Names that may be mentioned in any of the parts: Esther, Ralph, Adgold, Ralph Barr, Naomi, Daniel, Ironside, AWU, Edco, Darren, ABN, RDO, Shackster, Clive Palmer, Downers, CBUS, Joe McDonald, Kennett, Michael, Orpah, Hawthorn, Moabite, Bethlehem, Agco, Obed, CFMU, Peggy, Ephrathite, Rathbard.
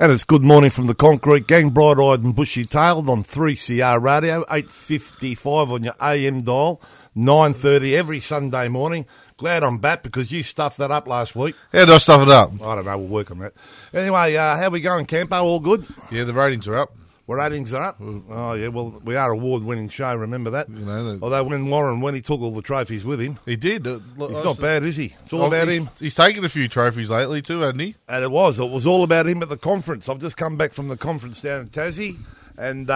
And it's good morning from the Concrete Gang, bright-eyed and bushy-tailed on 3CR Radio, 8.55 on your AM dial, 9.30 every Sunday morning. Glad I'm back because you stuffed that up last week. How did I stuff it up? I don't know, we'll work on that. Anyway, how we going, Campo? All good? Yeah, the ratings are up. Well, ratings are up? Oh, yeah, well, we are an award-winning show, remember that? You know, although when Warren went, he took all the trophies with him. He did. Look, he's not bad, is he? It's all about him. He's taken a few trophies lately too, hasn't he? And it was all about him at the conference. I've just come back from the conference down in Tassie, and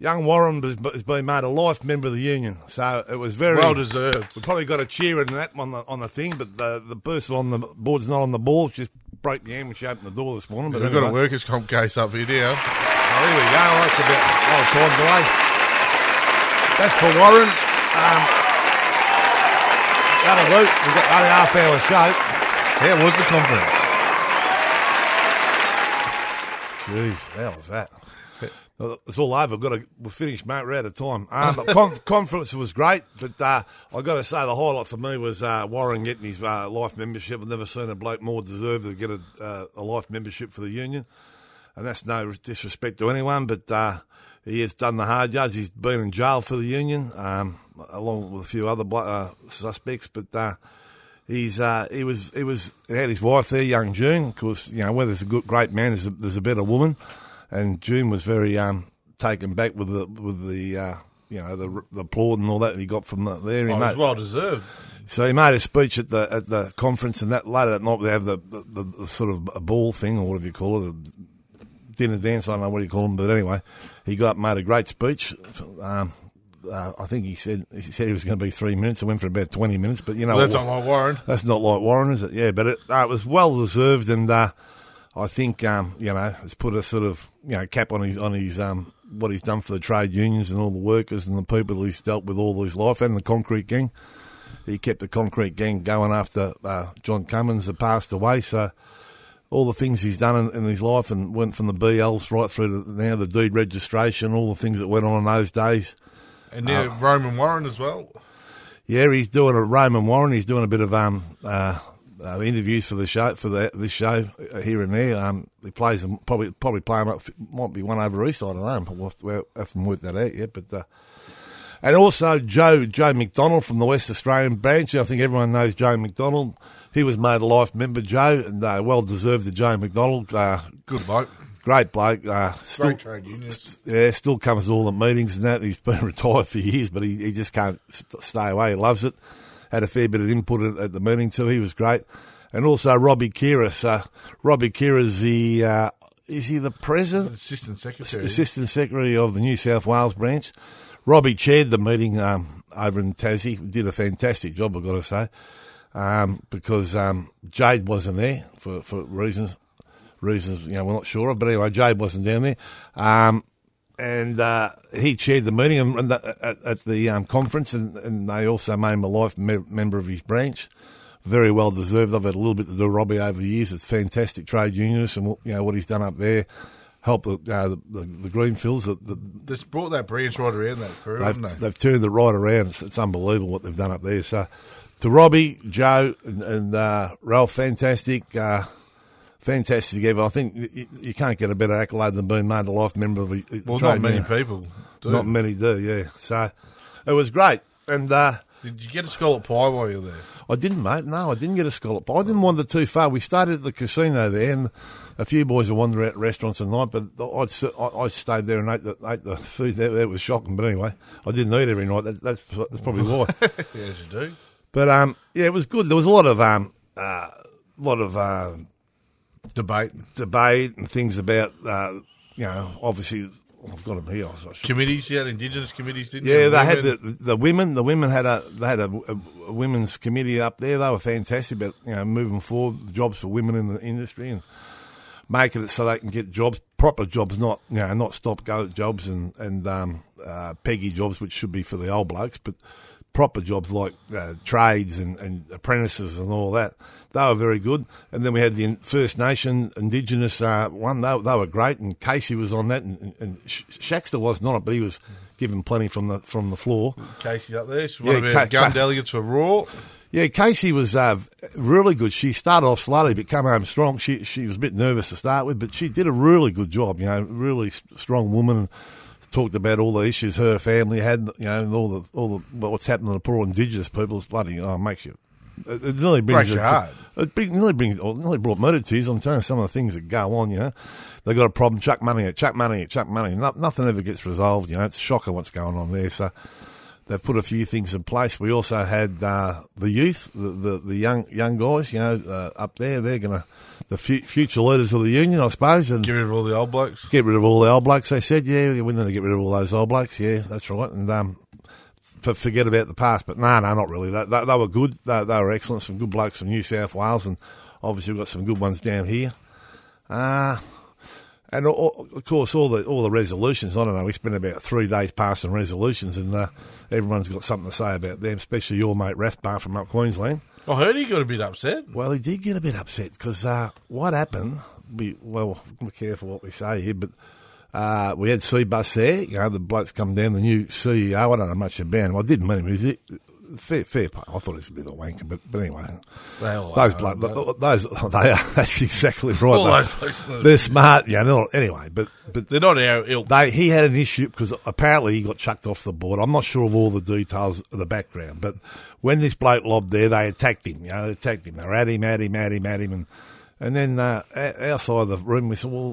young Warren has been made a life member of the union. So it was very... well-deserved. We probably got a cheer in that on the thing, but the person on the board's not on the ball. Just broke the hand when she opened the door this morning. But yeah, we've got a workers' comp case up here now. Oh, here we go. That's about a lot of time delay. That's for Warren. That'll do. We've got only a half-hour show. How was the conference? Jeez, how was that? It's all over. We're finished, mate. We're out of time. The conference was great, but I've got to say the highlight for me was Warren getting his life membership. I've never seen a bloke more deserved to get a life membership for the union. And that's no disrespect to anyone, but he has done the hard yards. He's been in jail for the union, along with a few other suspects. But he had his wife there, young June. Of course, you know, where there's a great man, there's a better woman. And June was very taken back with the applaud and all that he got from there. It was well deserved. So he made a speech at the conference, and that later that night they have the sort of a ball thing or whatever you call it. Dinner dance, I don't know what you call them, but anyway, he got up, made a great speech. I think he said it was going to be 3 minutes. It went for about 20 minutes, but you know, well, that's not like Warren. That's not like Warren, is it? Yeah, but it was well deserved, and I think you know, it's put a sort of, you know, cap on his what he's done for the trade unions and all the workers and the people he's dealt with all his life, and the Concrete Gang. He kept the Concrete Gang going after John Cummins had passed away, so. All the things he's done in his life, and went from the BLs right through to now the deed registration, all the things that went on in those days. And now Roman Warren as well. Yeah, he's doing a Roman Warren. He's doing a bit of interviews for the show, this show here and there. He plays them, probably play them up. Might be one over east. I don't know. We haven't worked that out yet, but. And also Joe McDonald from the West Australian branch. I think everyone knows Joe McDonald. He was made a life member, Joe, and well deserved to Joe McDonald. Good bloke. Great bloke. Great trade unionist. Yeah, still comes to all the meetings and that. He's been retired for years, but he just can't stay away. He loves it. Had a fair bit of input at the meeting too. He was great. And also Robbie Kieris. Robbie Kieris, Is he the president? Assistant Secretary of the New South Wales branch. Robbie chaired the meeting over in Tassie. Did a fantastic job, I've got to say, because Jade wasn't there for reasons we're not sure of. But anyway, Jade wasn't down there. And he chaired the meeting at the conference, and they also made him a life member of his branch. Very well deserved. I've had a little bit to do with Robbie over the years. It's fantastic trade unionist, and what he's done up there, helped the Greenfields. That's brought that branch right around that crew, haven't they? They've turned it right around. It's unbelievable what they've done up there. So to Robbie, Joe, and Ralph, fantastic. Fantastic together. I think you can't get a better accolade than being made a life member of a trade. Not many people do. Not many do, yeah. So it was great. And did you get a scallop pie while you were there? I didn't, mate. No, I didn't get a scallop pie. I didn't wander too far. We started at the casino there, and a few boys would wander out restaurants at night, but I stayed there and ate the food. That was shocking. But anyway, I didn't eat every night. That's probably why. Yes, you do. But, it was good. There was a lot of... Debate and things about, obviously, I've got them here. Committees, you had Indigenous committees, didn't you? Yeah, they had the women. The women had a women's committee up there. They were fantastic about, moving forward, jobs for women in the industry and making it so they can get jobs, proper jobs, not, not stop-go jobs and Peggy jobs, which should be for the old blokes, but proper jobs like trades and apprentices and all that. They were very good. And then we had the First Nation Indigenous one. They were great, and Casey was on that, and Shackster wasn't on it, but he was given plenty from the floor. Casey up there. Gun delegates for Raw. Yeah, Casey was really good. She started off slowly but came home strong. She was a bit nervous to start with, but she did a really good job, really strong woman. Talked about all the issues her family had, and all the what's happened to the poor Indigenous people. It's bloody makes you. It nearly brings your heart. It nearly brought murder to you. I'm telling you, some of the things that go on. They got a problem. Chuck money. Nothing ever gets resolved. It's a shocker what's going on there. So they've put a few things in place. We also had the youth, the young guys. Up there, they're gonna. The future leaders of the union, I suppose. And get rid of all the old blokes. Get rid of all the old blokes, they said. Yeah, we're going to get rid of all those old blokes. Yeah, that's right. And forget about the past. But no, not really. They were good. They were excellent. Some good blokes from New South Wales. And obviously we've got some good ones down here. And of course, all the resolutions. I don't know, we spent about 3 days passing resolutions, and everyone's got something to say about them, especially your mate Ralph Barr from up Queensland. I heard he got a bit upset. Well, he did get a bit upset because what happened, we're careful what we say here, but we had CBUS there. The bloke's come down, the new CEO. I don't know much about him. I didn't meet him. Is it fair play? I thought he was a bit of a wanker, but anyway. That's exactly right. All those blokes. They're smart. Anyway, but they're not our ilk. He had an issue because apparently he got chucked off the board. I'm not sure of all the details of the background, but when this bloke lobbed there, they attacked him. They were at him, and then our side of the room, we said, well,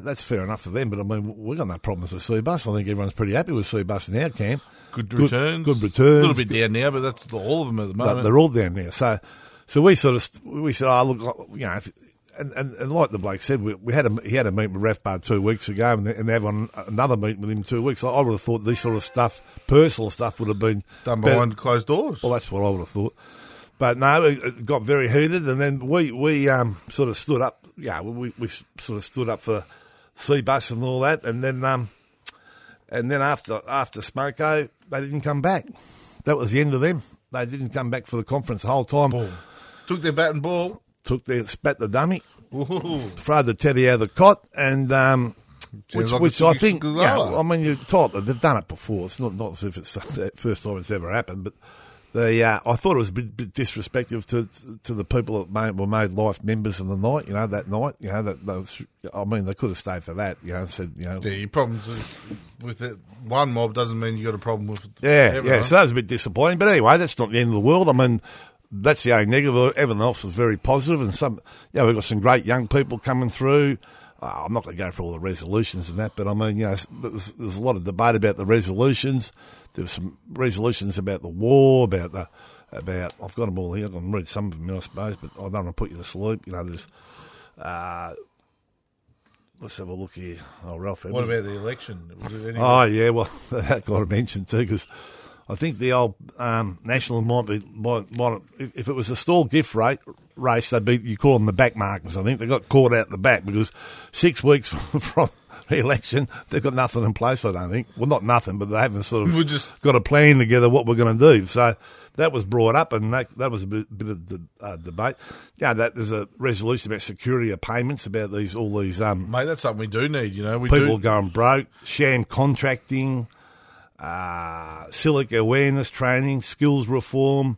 that's fair enough for them, but I mean, we've got no problems with CBUS. I think everyone's pretty happy with CBUS in our camp. Good returns. A little bit down now, but that's all of them at the moment. They're all down there. So we said, oh look, and like the bloke said, he had a meeting with Rathbard 2 weeks ago, and they had another meeting with him 2 weeks. I would have thought this sort of stuff, personal stuff, would have been done behind closed doors. Well, that's what I would have thought. But no, it got very heated, and then we sort of stood up. Yeah, we sort of stood up for CBUS and all that, and then after Smoko, they didn't come back. That was the end of them. They didn't come back for the conference the whole time. Ball. Took their bat and ball. Spat the dummy. Ooh. Throwed the teddy out of the cot, and which I think, I mean, you're taught that they've done it before. It's not as if it's the first time it's ever happened, but I thought it was a bit disrespectful to the people that were made life members of the night. That night, they could have stayed for that. Said. Yeah, your problems with it, one mob doesn't mean you got a problem with. Yeah. So that was a bit disappointing. But anyway, that's not the end of the world. I mean, that's the only negative. Everything else was very positive, and we've got some great young people coming through. I'm not going to go for all the resolutions and that, but I mean, there's a lot of debate about the resolutions. There were some resolutions about the war, about I've got them all here. I can read some of them, I suppose, but I don't want to put you to sleep. There's Let's have a look here. Oh, Ralph. What about the election? Was it yeah, well, that got a mention too, because I think the old National might if it was a stall gift race, they'd be, you call them the back markers. I think they got caught out the back because 6 weeks from the election, they've got nothing in place, I don't think. Well, not nothing, but they haven't sort of got a plan together what we're going to do. So that was brought up, and that was a bit of debate. Yeah, there's a resolution about security of payments, about all these. Mate, that's something we do need. You know, people going broke, sham contracting, CILIC awareness training, skills reform,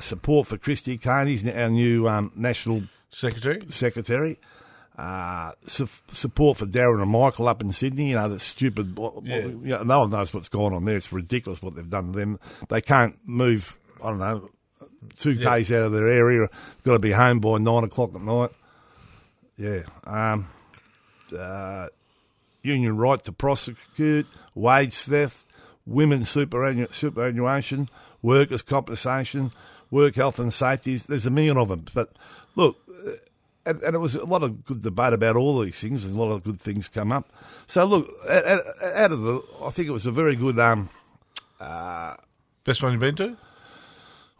support for Christy Cain, he's our new national secretary. Support for Darren and Michael up in Sydney. You know, that stupid... no one knows what's going on there. It's ridiculous what they've done to them. They can't move, I don't know, 2 k's out of their area. Got to be home by 9 o'clock at night. Yeah. Union right to prosecute, wage theft, women's superannuation, workers' compensation, work health and safety. There's a million of them. But, look... And it was a lot of good debate about all these things, and a lot of good things come up. So, look, out of the... I think it was a very good... best one you've been to?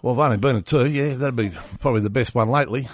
Well, I've only been to two, yeah. That'd be probably the best one lately.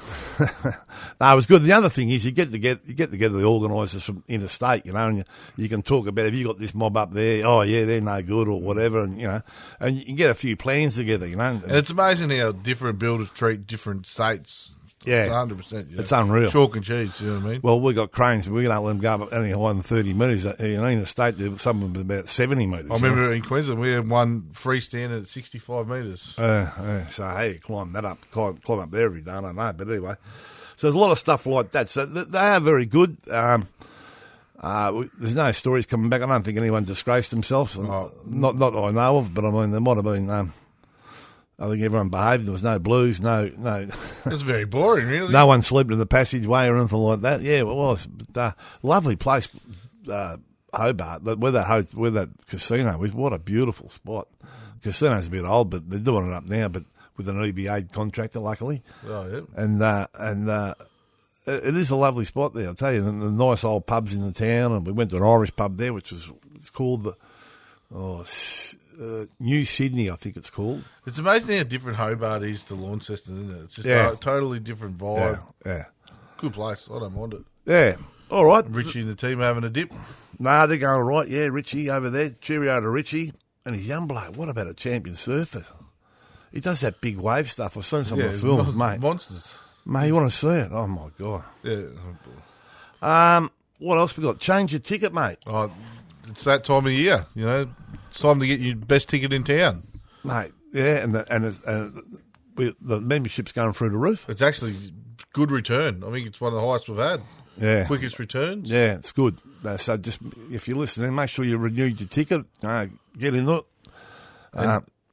No, it was good. The other thing is you get together the organisers from interstate, you know, and you can talk about, have you got this mob up there? Oh, yeah, they're no good or whatever, and, you know, and you can get a few plans together, you know. And it's amazing how different builders treat different states... Yeah, it's 100%. You know, it's unreal. Chalk and cheese, you know what I mean? Well, we've got cranes, we don't let them go up any higher than 30 metres. You know, in the state, some of them about 70 metres. I remember in Queensland, we had one freestanding at 65 metres. So, hey, climb that up. Climb up there every day, I don't know. But anyway, so there's a lot of stuff like that. So they are very good. There's no stories coming back. I don't think anyone disgraced themselves. Not that I know of, but I mean, there might have been... I think everyone behaved. There was no blues, no. It was very boring, really. No one slept in the passageway or anything like that. Yeah, it was. But, lovely place, Hobart. Where that casino was. What a beautiful spot. Casino's a bit old, but they're doing it up now. But with an EBA contractor, luckily. Oh yeah. And it is a lovely spot there. I'll tell you. The nice old pubs in the town, and we went to an Irish pub there, which was called the. New Sydney, I think it's called. It's amazing how different Hobart is to Launceston, isn't it? It's just a totally different vibe. Yeah. Good place. I don't mind it. Yeah. All right. Richie and the team having a dip. Nah, they're going all right. Yeah, Richie over there. Cheerio to Richie. And his young bloke. What about a champion surfer? He does that big wave stuff. I've seen some of the films, mate. Monsters. Mate, you want to see it? Oh, my God. Yeah. What else we got? Change your ticket, mate. Oh, it's that time of year, you know. It's time to get your best ticket in town, mate. Yeah, and the membership's going through the roof. It's actually good return. I think it's one of the highest we've had. Yeah, quickest returns. Yeah, it's good. So just if you're listening, make sure you renewed your ticket. Get in it.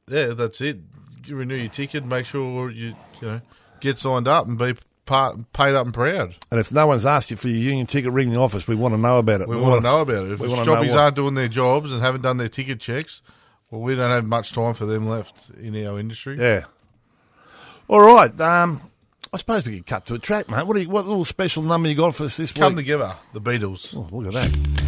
Yeah, that's it. You renew your ticket. Make sure you get signed up and be paid up and proud. And if no one's asked you for your union ticket, ring the office. We want to know about it. We want to know about it. If shoppies aren't doing their jobs and haven't done their ticket checks, well, we don't have much time for them left in our industry. Yeah. All right. I suppose we could cut to a track, mate. What little special number you got for us this week? Come Together, the Beatles. Oh, look at that.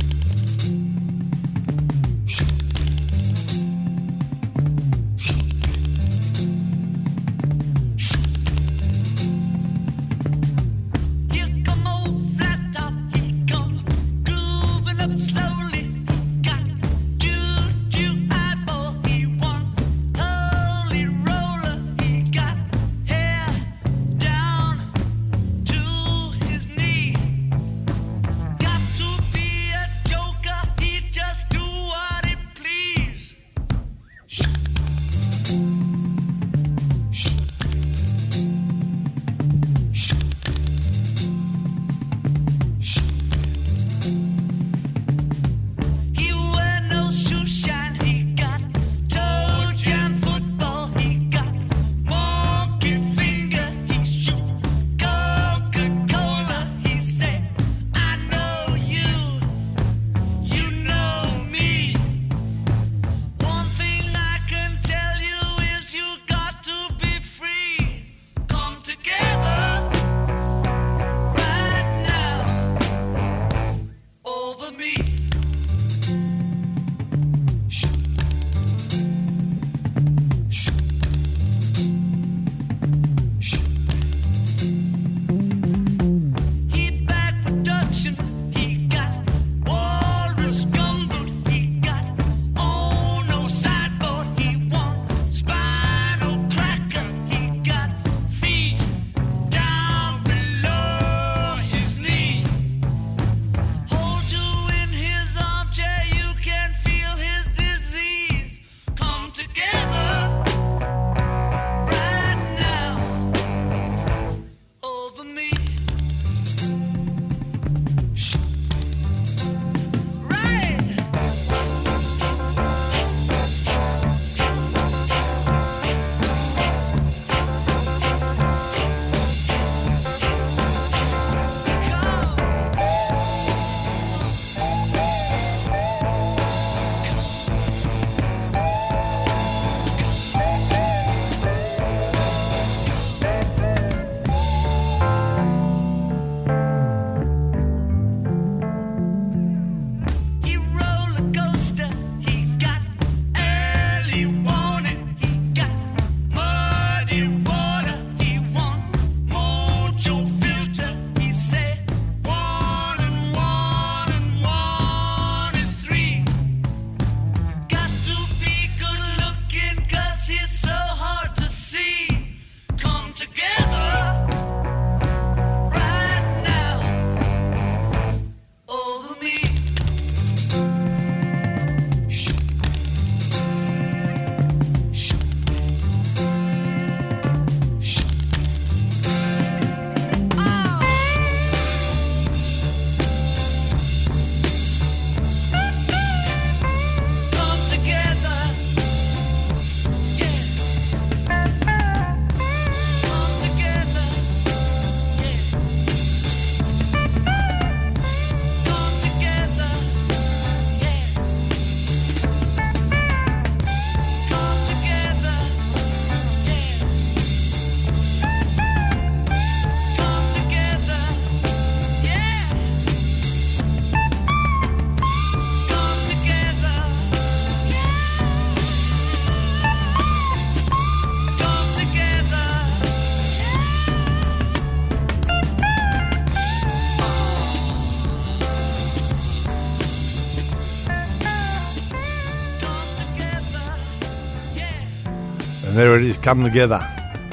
there it is, come together.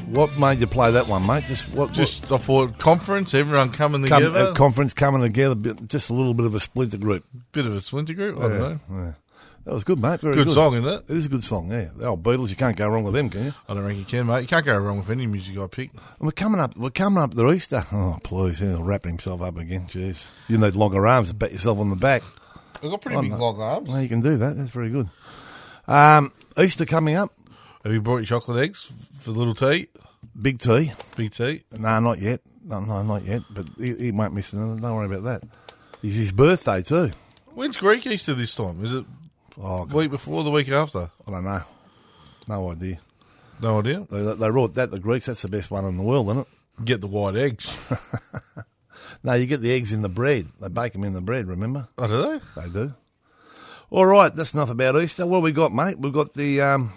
What made you play that one, mate? I thought conference, everyone coming together. Conference coming together, just a little bit of a splinter group. I don't know. Yeah. That was good, mate. Very good. Good song, isn't it? It is a good song, yeah. The old Beatles, you can't go wrong with them, can you? I don't think you can, mate. You can't go wrong with any music I pick. We're coming up to Easter. Oh, please, he'll wrap himself up again. Jeez. You need longer arms to bat yourself on the back. I've got pretty big long arms. Well, you can do that. That's very good. Easter coming up. Have you brought your chocolate eggs for little T? Big T. Big T? No, not yet. No, not yet. But he won't miss another. Don't worry about that. It's his birthday too. When's Greek Easter this time? Is it week before or the week after? I don't know. No idea. No idea? They wrote that, the Greeks. That's the best one in the world, isn't it? Get the white eggs. No, you get the eggs in the bread. They bake them in the bread, remember? Oh, do they? They do. All right, that's enough about Easter. What have we got, mate? We've got the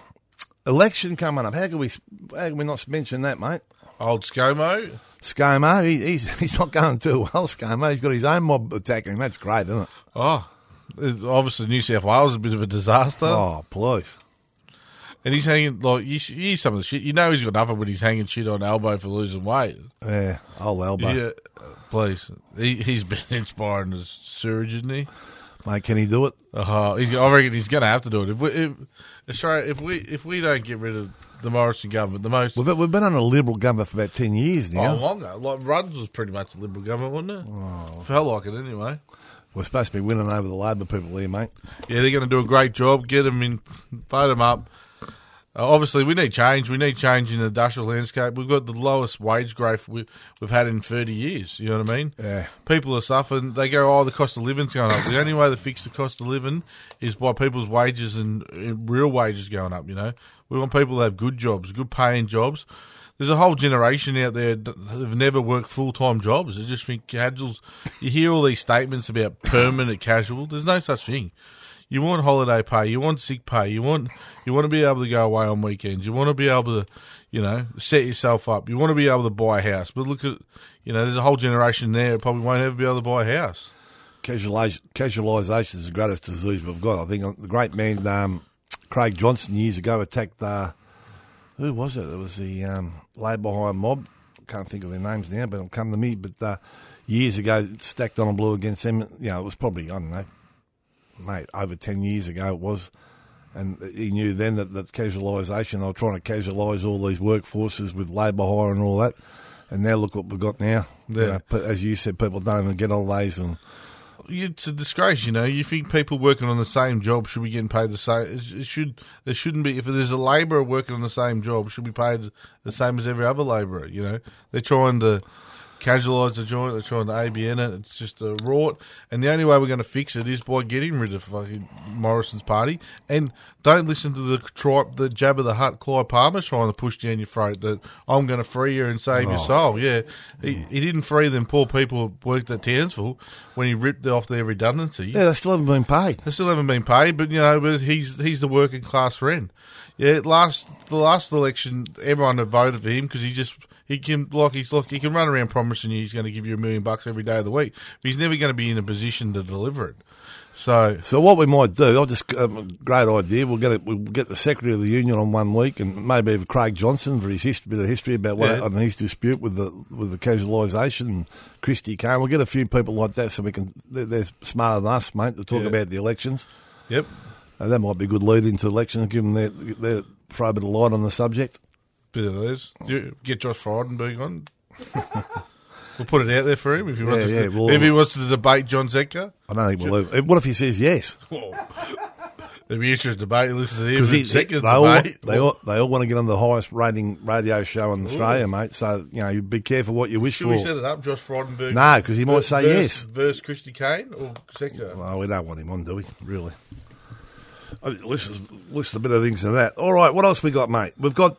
election coming up. How can we not mention that, mate? Old ScoMo. ScoMo, he's not going too well, ScoMo. He's got his own mob attacking him. That's great, isn't it? Oh, obviously New South Wales is a bit of a disaster. Oh, please. And he's hanging, like, you hear some of the shit. You know he's got nothing when he's hanging shit on Elbow for losing weight. Yeah, old Elbow. Yeah. Please. He's been inspiring as sewage, isn't he? Mate, can he do it? I reckon he's going to have to do it. If we don't get rid of the Morrison government, we've been on a Liberal government for about 10 years now. Oh, longer. Like, Rudd's was pretty much a Liberal government, wasn't it? Oh. Felt like it anyway. We're supposed to be winning over the Labor people here, mate. Yeah, they're going to do a great job. Get them in, vote them up. Obviously, we need change. We need change in the industrial landscape. We've got the lowest wage growth we've had in 30 years. You know what I mean? Yeah. People are suffering. They go, the cost of living's going up. The only way to fix the cost of living is by people's wages and real wages going up, you know. We want people to have good jobs, good paying jobs. There's a whole generation out there who've never worked full-time jobs. They just think casuals. You hear all these statements about permanent casual. There's no such thing. You want holiday pay. You want sick pay. You want to be able to go away on weekends. You want to be able to, you know, set yourself up. You want to be able to buy a house. But look at, you know, there's a whole generation there that probably won't ever be able to buy a house. Casualisation is the greatest disease we've got. I think the great man Craig Johnson years ago attacked who was it? It was the Labour Hire mob. I can't think of their names now, but it'll come to me. But years ago, stacked on a blue against them. You know, it was probably, I don't know, mate, over 10 years ago it was, and he knew then that casualisation, they were trying to casualise all these workforces with labour hire and all that, and now look what we've got now. Yeah. You know, as you said, people don't even get holidays. And it's a disgrace, you know. You think people working on the same job should be getting paid the same. There shouldn't be. If there's a labourer working on the same job, should be paid the same as every other labourer, you know. They're trying to casualise the joint, they're trying to ABN it, it's just a rot. And the only way we're going to fix it is by getting rid of fucking Morrison's party. And don't listen to the tripe that Jabba the Hutt, Clive Palmer, trying to push down your throat that I'm going to free you and save your soul. Yeah, he didn't free them poor people who worked at Townsville when he ripped off their redundancy. Yeah, they still haven't been paid. But, you know, he's the working class friend. Yeah, the last election, everyone had voted for him because he just... He can run around promising you he's going to give you $1 million every day of the week, but he's never going to be in a position to deliver it. So what we might do, great idea. We'll get the Secretary of the Union on one week, and maybe have Craig Johnson for his history about what on his dispute with the casualisation. Christy Cain. We'll get a few people like that, so we can. They're smarter than us, mate, to talk about the elections. Yep, and that might be a good lead into elections. Give them their throw a bit of light on the subject. Bit of those. Get Josh Frydenberg on. We'll put it out there for him if he wants. Yeah, if he wants to debate John Zetka. I don't think we'll. What if he says yes? Well, it'd be interesting debate. Listen to him. They all want to get on the highest rating radio show in Australia, mate. So you know, you be careful what you wish for. Should we set it up, Josh Frydenberg? No, because he might say yes. Versus Christy Cain or Zetka. Well, we don't want him on, do we? Really. List a bit of things to that. All right, what else we got, mate? We've got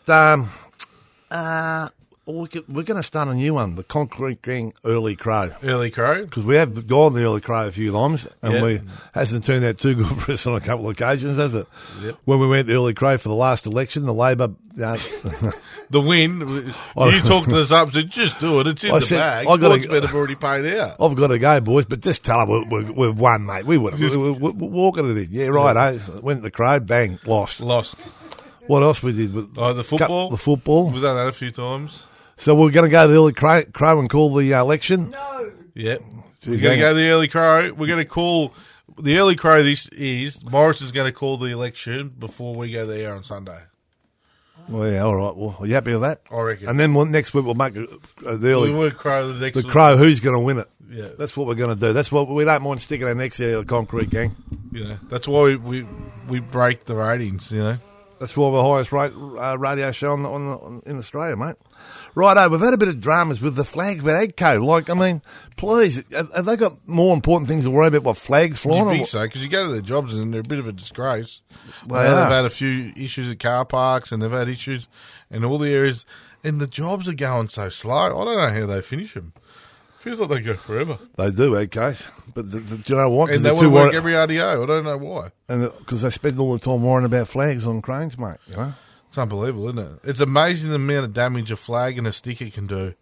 we're going to start a new one, the Concrete Gang Early Crow. Early Crow? Because we have gone the Early Crow a few times, and we hasn't turned out too good for us on a couple of occasions, has it? Yep. When we went the Early Crow for the last election, the Labor... the win, you talked us up, said, just do it, it's in the bag. Sports bet have already paid out. I've got to go, boys, but just tell them we've won, mate. We would have. We're walking it in. Yeah, right, eh? Went to the Crow, bang, lost. What else we did? The football. The football. We've done that a few times. So we're going to go to the early crow and call the election? No. Yep. So we're going to go to the early crow. We're going to call... The early crow this is... Morris is going to call the election before we go there on Sunday. Well, yeah, all right. Well, are you happy with that? I reckon. And then next week we'll make the early... We will crow the next week. The crow, who's going to win it. Yeah. That's what we're going to do. That's what... We don't mind sticking our necks out of the concrete, gang. Yeah. That's why we break the ratings, you know. That's why we're the highest rate radio show in Australia, mate. Righto, we've had a bit of dramas with the flags with Agco. Like, I mean, please, have they got more important things to worry about? What, flags flying? You think so? Because you go to their jobs and they're a bit of a disgrace. They've had a few issues at car parks and they've had issues in all the areas. And the jobs are going so slow. I don't know how they finish them. Feels like they go forever. They do, Agco. But do you know what? And they want to work every RDO. I don't know why. And because they spend all the time worrying about flags on cranes, mate. You know? It's unbelievable, isn't it? It's amazing the amount of damage a flag and a sticker can do.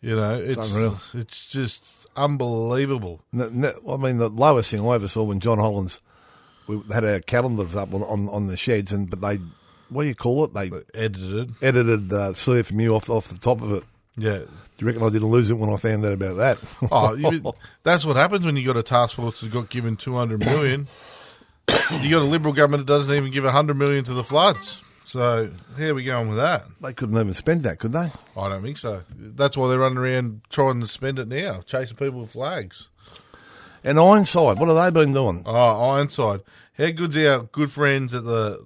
You know, it's unreal. It's just unbelievable. I mean, the lowest thing I ever saw when John Hollands, we had our calendars up on the sheds, but they, what do you call it? They edited CFMU off the top of it. Yeah. Do you reckon I didn't lose it when I found out about that? That's what happens when you got a task force that got given 200 million. You got a Liberal government that doesn't even give 100 million to the floods. So, here we going with that. They couldn't even spend that, could they? I don't think so. That's why they're running around trying to spend it now, chasing people with flags. And Ironside, what have they been doing? Oh, Ironside. How good's our good friends at the...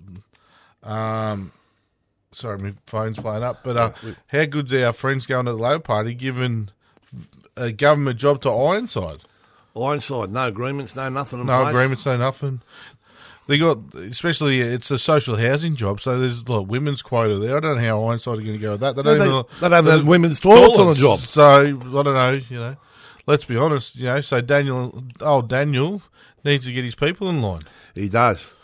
Sorry, my phone's playing up. But how good's our friends going to the Labor Party giving a government job to Ironside? Ironside, no agreements, no nothing. They got, especially, it's a social housing job, so there's like women's quota there. I don't know how Ironside are going to go with that. They don't have women's toilets on the job. So, I don't know, you know. Let's be honest, you know. So, Daniel needs to get his people in line. He does.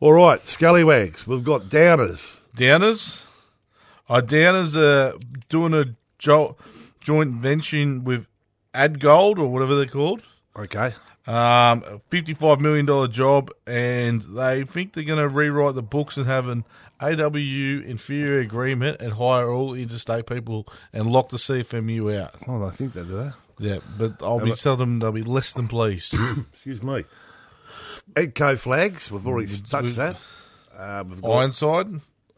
All right, Scallywags, we've got Downers. Downers? Downers are doing a joint venture with Adgold, or whatever they're called. Okay. $55 million job, and they think they're going to rewrite the books and have an AWU inferior agreement and hire all interstate people and lock the CFMU out. Oh, I think they do that. Yeah, but I'll tell them they'll be less than pleased. Excuse me. Edco flags, we've already touched that. Ironside.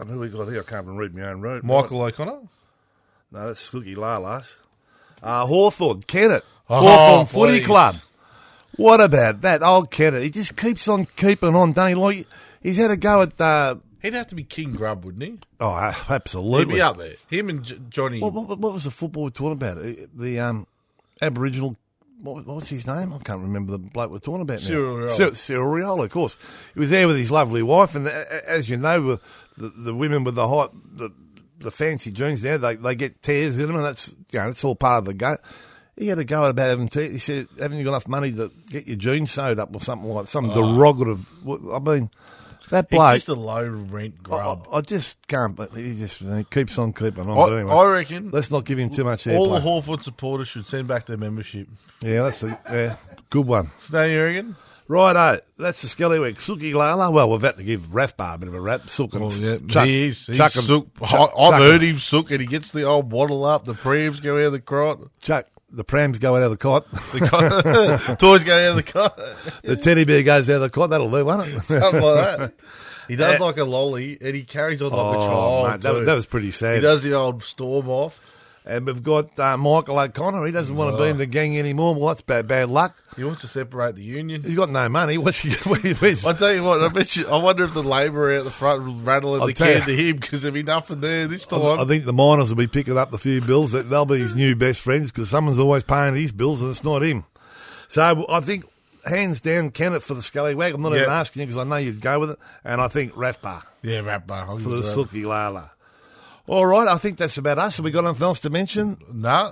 And who we got here? I can't even read my own route. Michael O'Connor? No, that's Sookie Lala's. Hawthorn, Kennett. Hawthorn Footy Club. What about that? Old Kennett. He just keeps on keeping on, don't he? Like, he's had a go at... He'd have to be King Grub, wouldn't he? Oh, absolutely. He'd be up there. Him and Johnny... What was the football we're talking about? The Aboriginal... What was his name? I can't remember the bloke we're talking about now. Cyril Riola, of course. He was there with his lovely wife, and as you know, the women with the hot, the fancy jeans there, they get tears in them, and that's, you know, it's all part of the go. He had a go about having tears. He said, haven't you got enough money to get your jeans sewed up or something like that? Some derogative. I mean, that bloke. He's just a low rent grub. I just can't, but he keeps on keeping on. Anyway, I reckon. Let's not give him too much airplay. All the Hawthorn supporters should send back their membership. Yeah, that's a good one. Don't you reckon? Righto, that's the Scallywag. Sookie Lala. Well, we've had to give Ralph Barr a bit of a rap. He is. I've heard him sook, and he gets the old waddle up. The prams go out of the cot. The prams go out of the cot. Toys go out of the cot. The teddy bear goes out of the cot. That'll do, won't it? Something like that. He does like a lolly, and he carries on like a child. Mate, that was pretty sad. He does the old storm off. And we've got Michael O'Connor. He doesn't want to be in the gang anymore. Well, that's bad luck. He wants to separate the union. He's got no money. I tell you what, I wonder if the Labor out the front will rattle as they can to him, because there'll be nothing there this time. I think the miners will be picking up the few bills. They'll be his new best friends, because someone's always paying his bills and it's not him. So I think, hands down, Kennett for the Scallywag. I'm not even asking you, because I know you'd go with it. And I think Rathbard. Yeah, Rathbard. For the Sookie Lala. All right, I think that's about us. Have we got anything else to mention? No.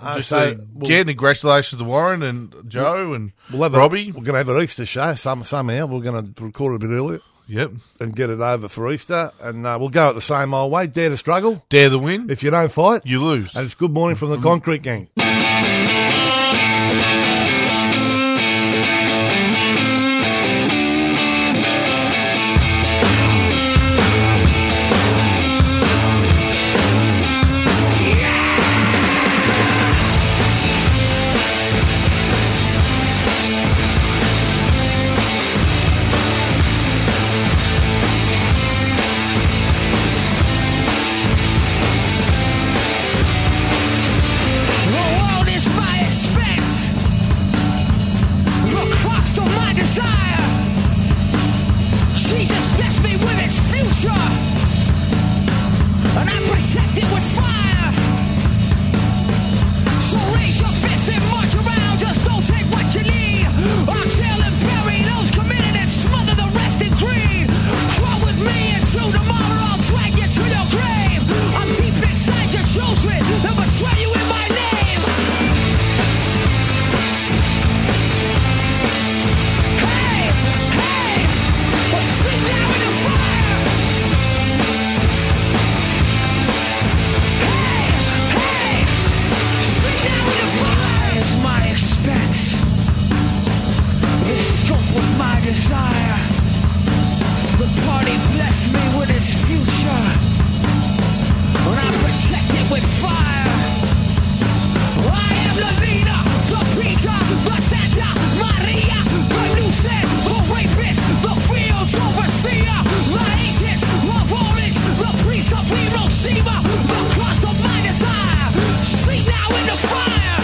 Congratulations to Warren and Joe and Robbie. We're going to have an Easter show somehow. We're going to record a bit earlier. Yep. And get it over for Easter. And we'll go it the same old way. Dare to struggle. Dare to win. If you don't fight, you lose. And it's good morning from the Concrete Gang. pressure, and I protect it with fire. So raise your fists and march around, just don't take what you need. I'll tell and bury those committed and smother the rest in greed. Crawl with me into tomorrow, I'll drag you to your grave. I'm deep inside your children, and betray you in my name. Hey, hey, we're sitting now in the fire. Hey, hey, sit down in the fire. Is my expense, the scope of my desire. The party blessed me with its future, and I protect it with fire. I am the leader, the Peter, the Santa Maria, the nuisance, the rapist, the field's overseer, the agent of orange, the priest of Hiroshima, the cost of my desire. Sleep now in the fire.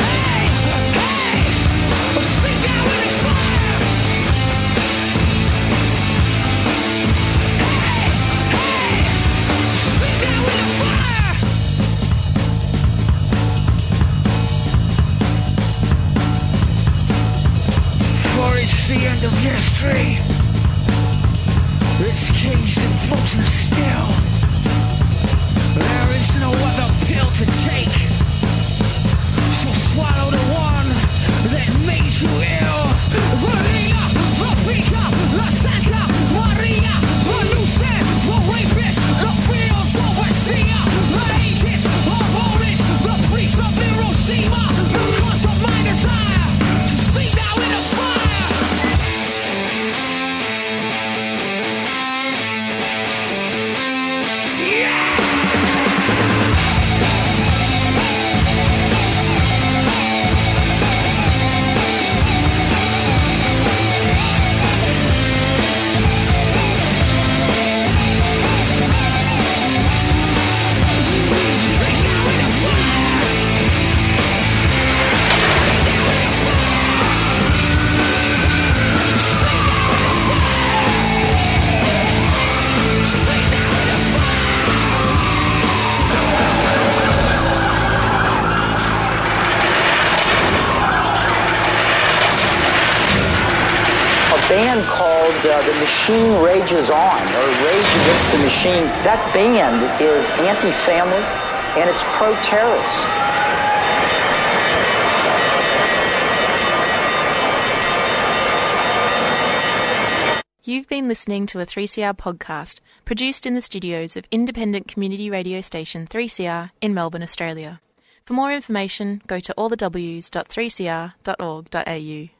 Hey, hey, sleep now in the fire. Hey, hey, sleep now in the fire. For it's the end of history. It's caged and floating still. There is no other pill to take. So swallow the one that made you ill. Maria, the Peter, the Santa Maria, the Lucid, the rapist, the fields overseer, the agents of orange, the priest of Hiroshima, the cost of my desire. To sleep now in the fire. Band called The Machine Rages On, or Rage Against the Machine. That band is anti-family and it's pro-terrorist. You've been listening to a 3CR podcast produced in the studios of independent community radio station 3CR in Melbourne, Australia. For more information, go to allthews.3cr.org.au.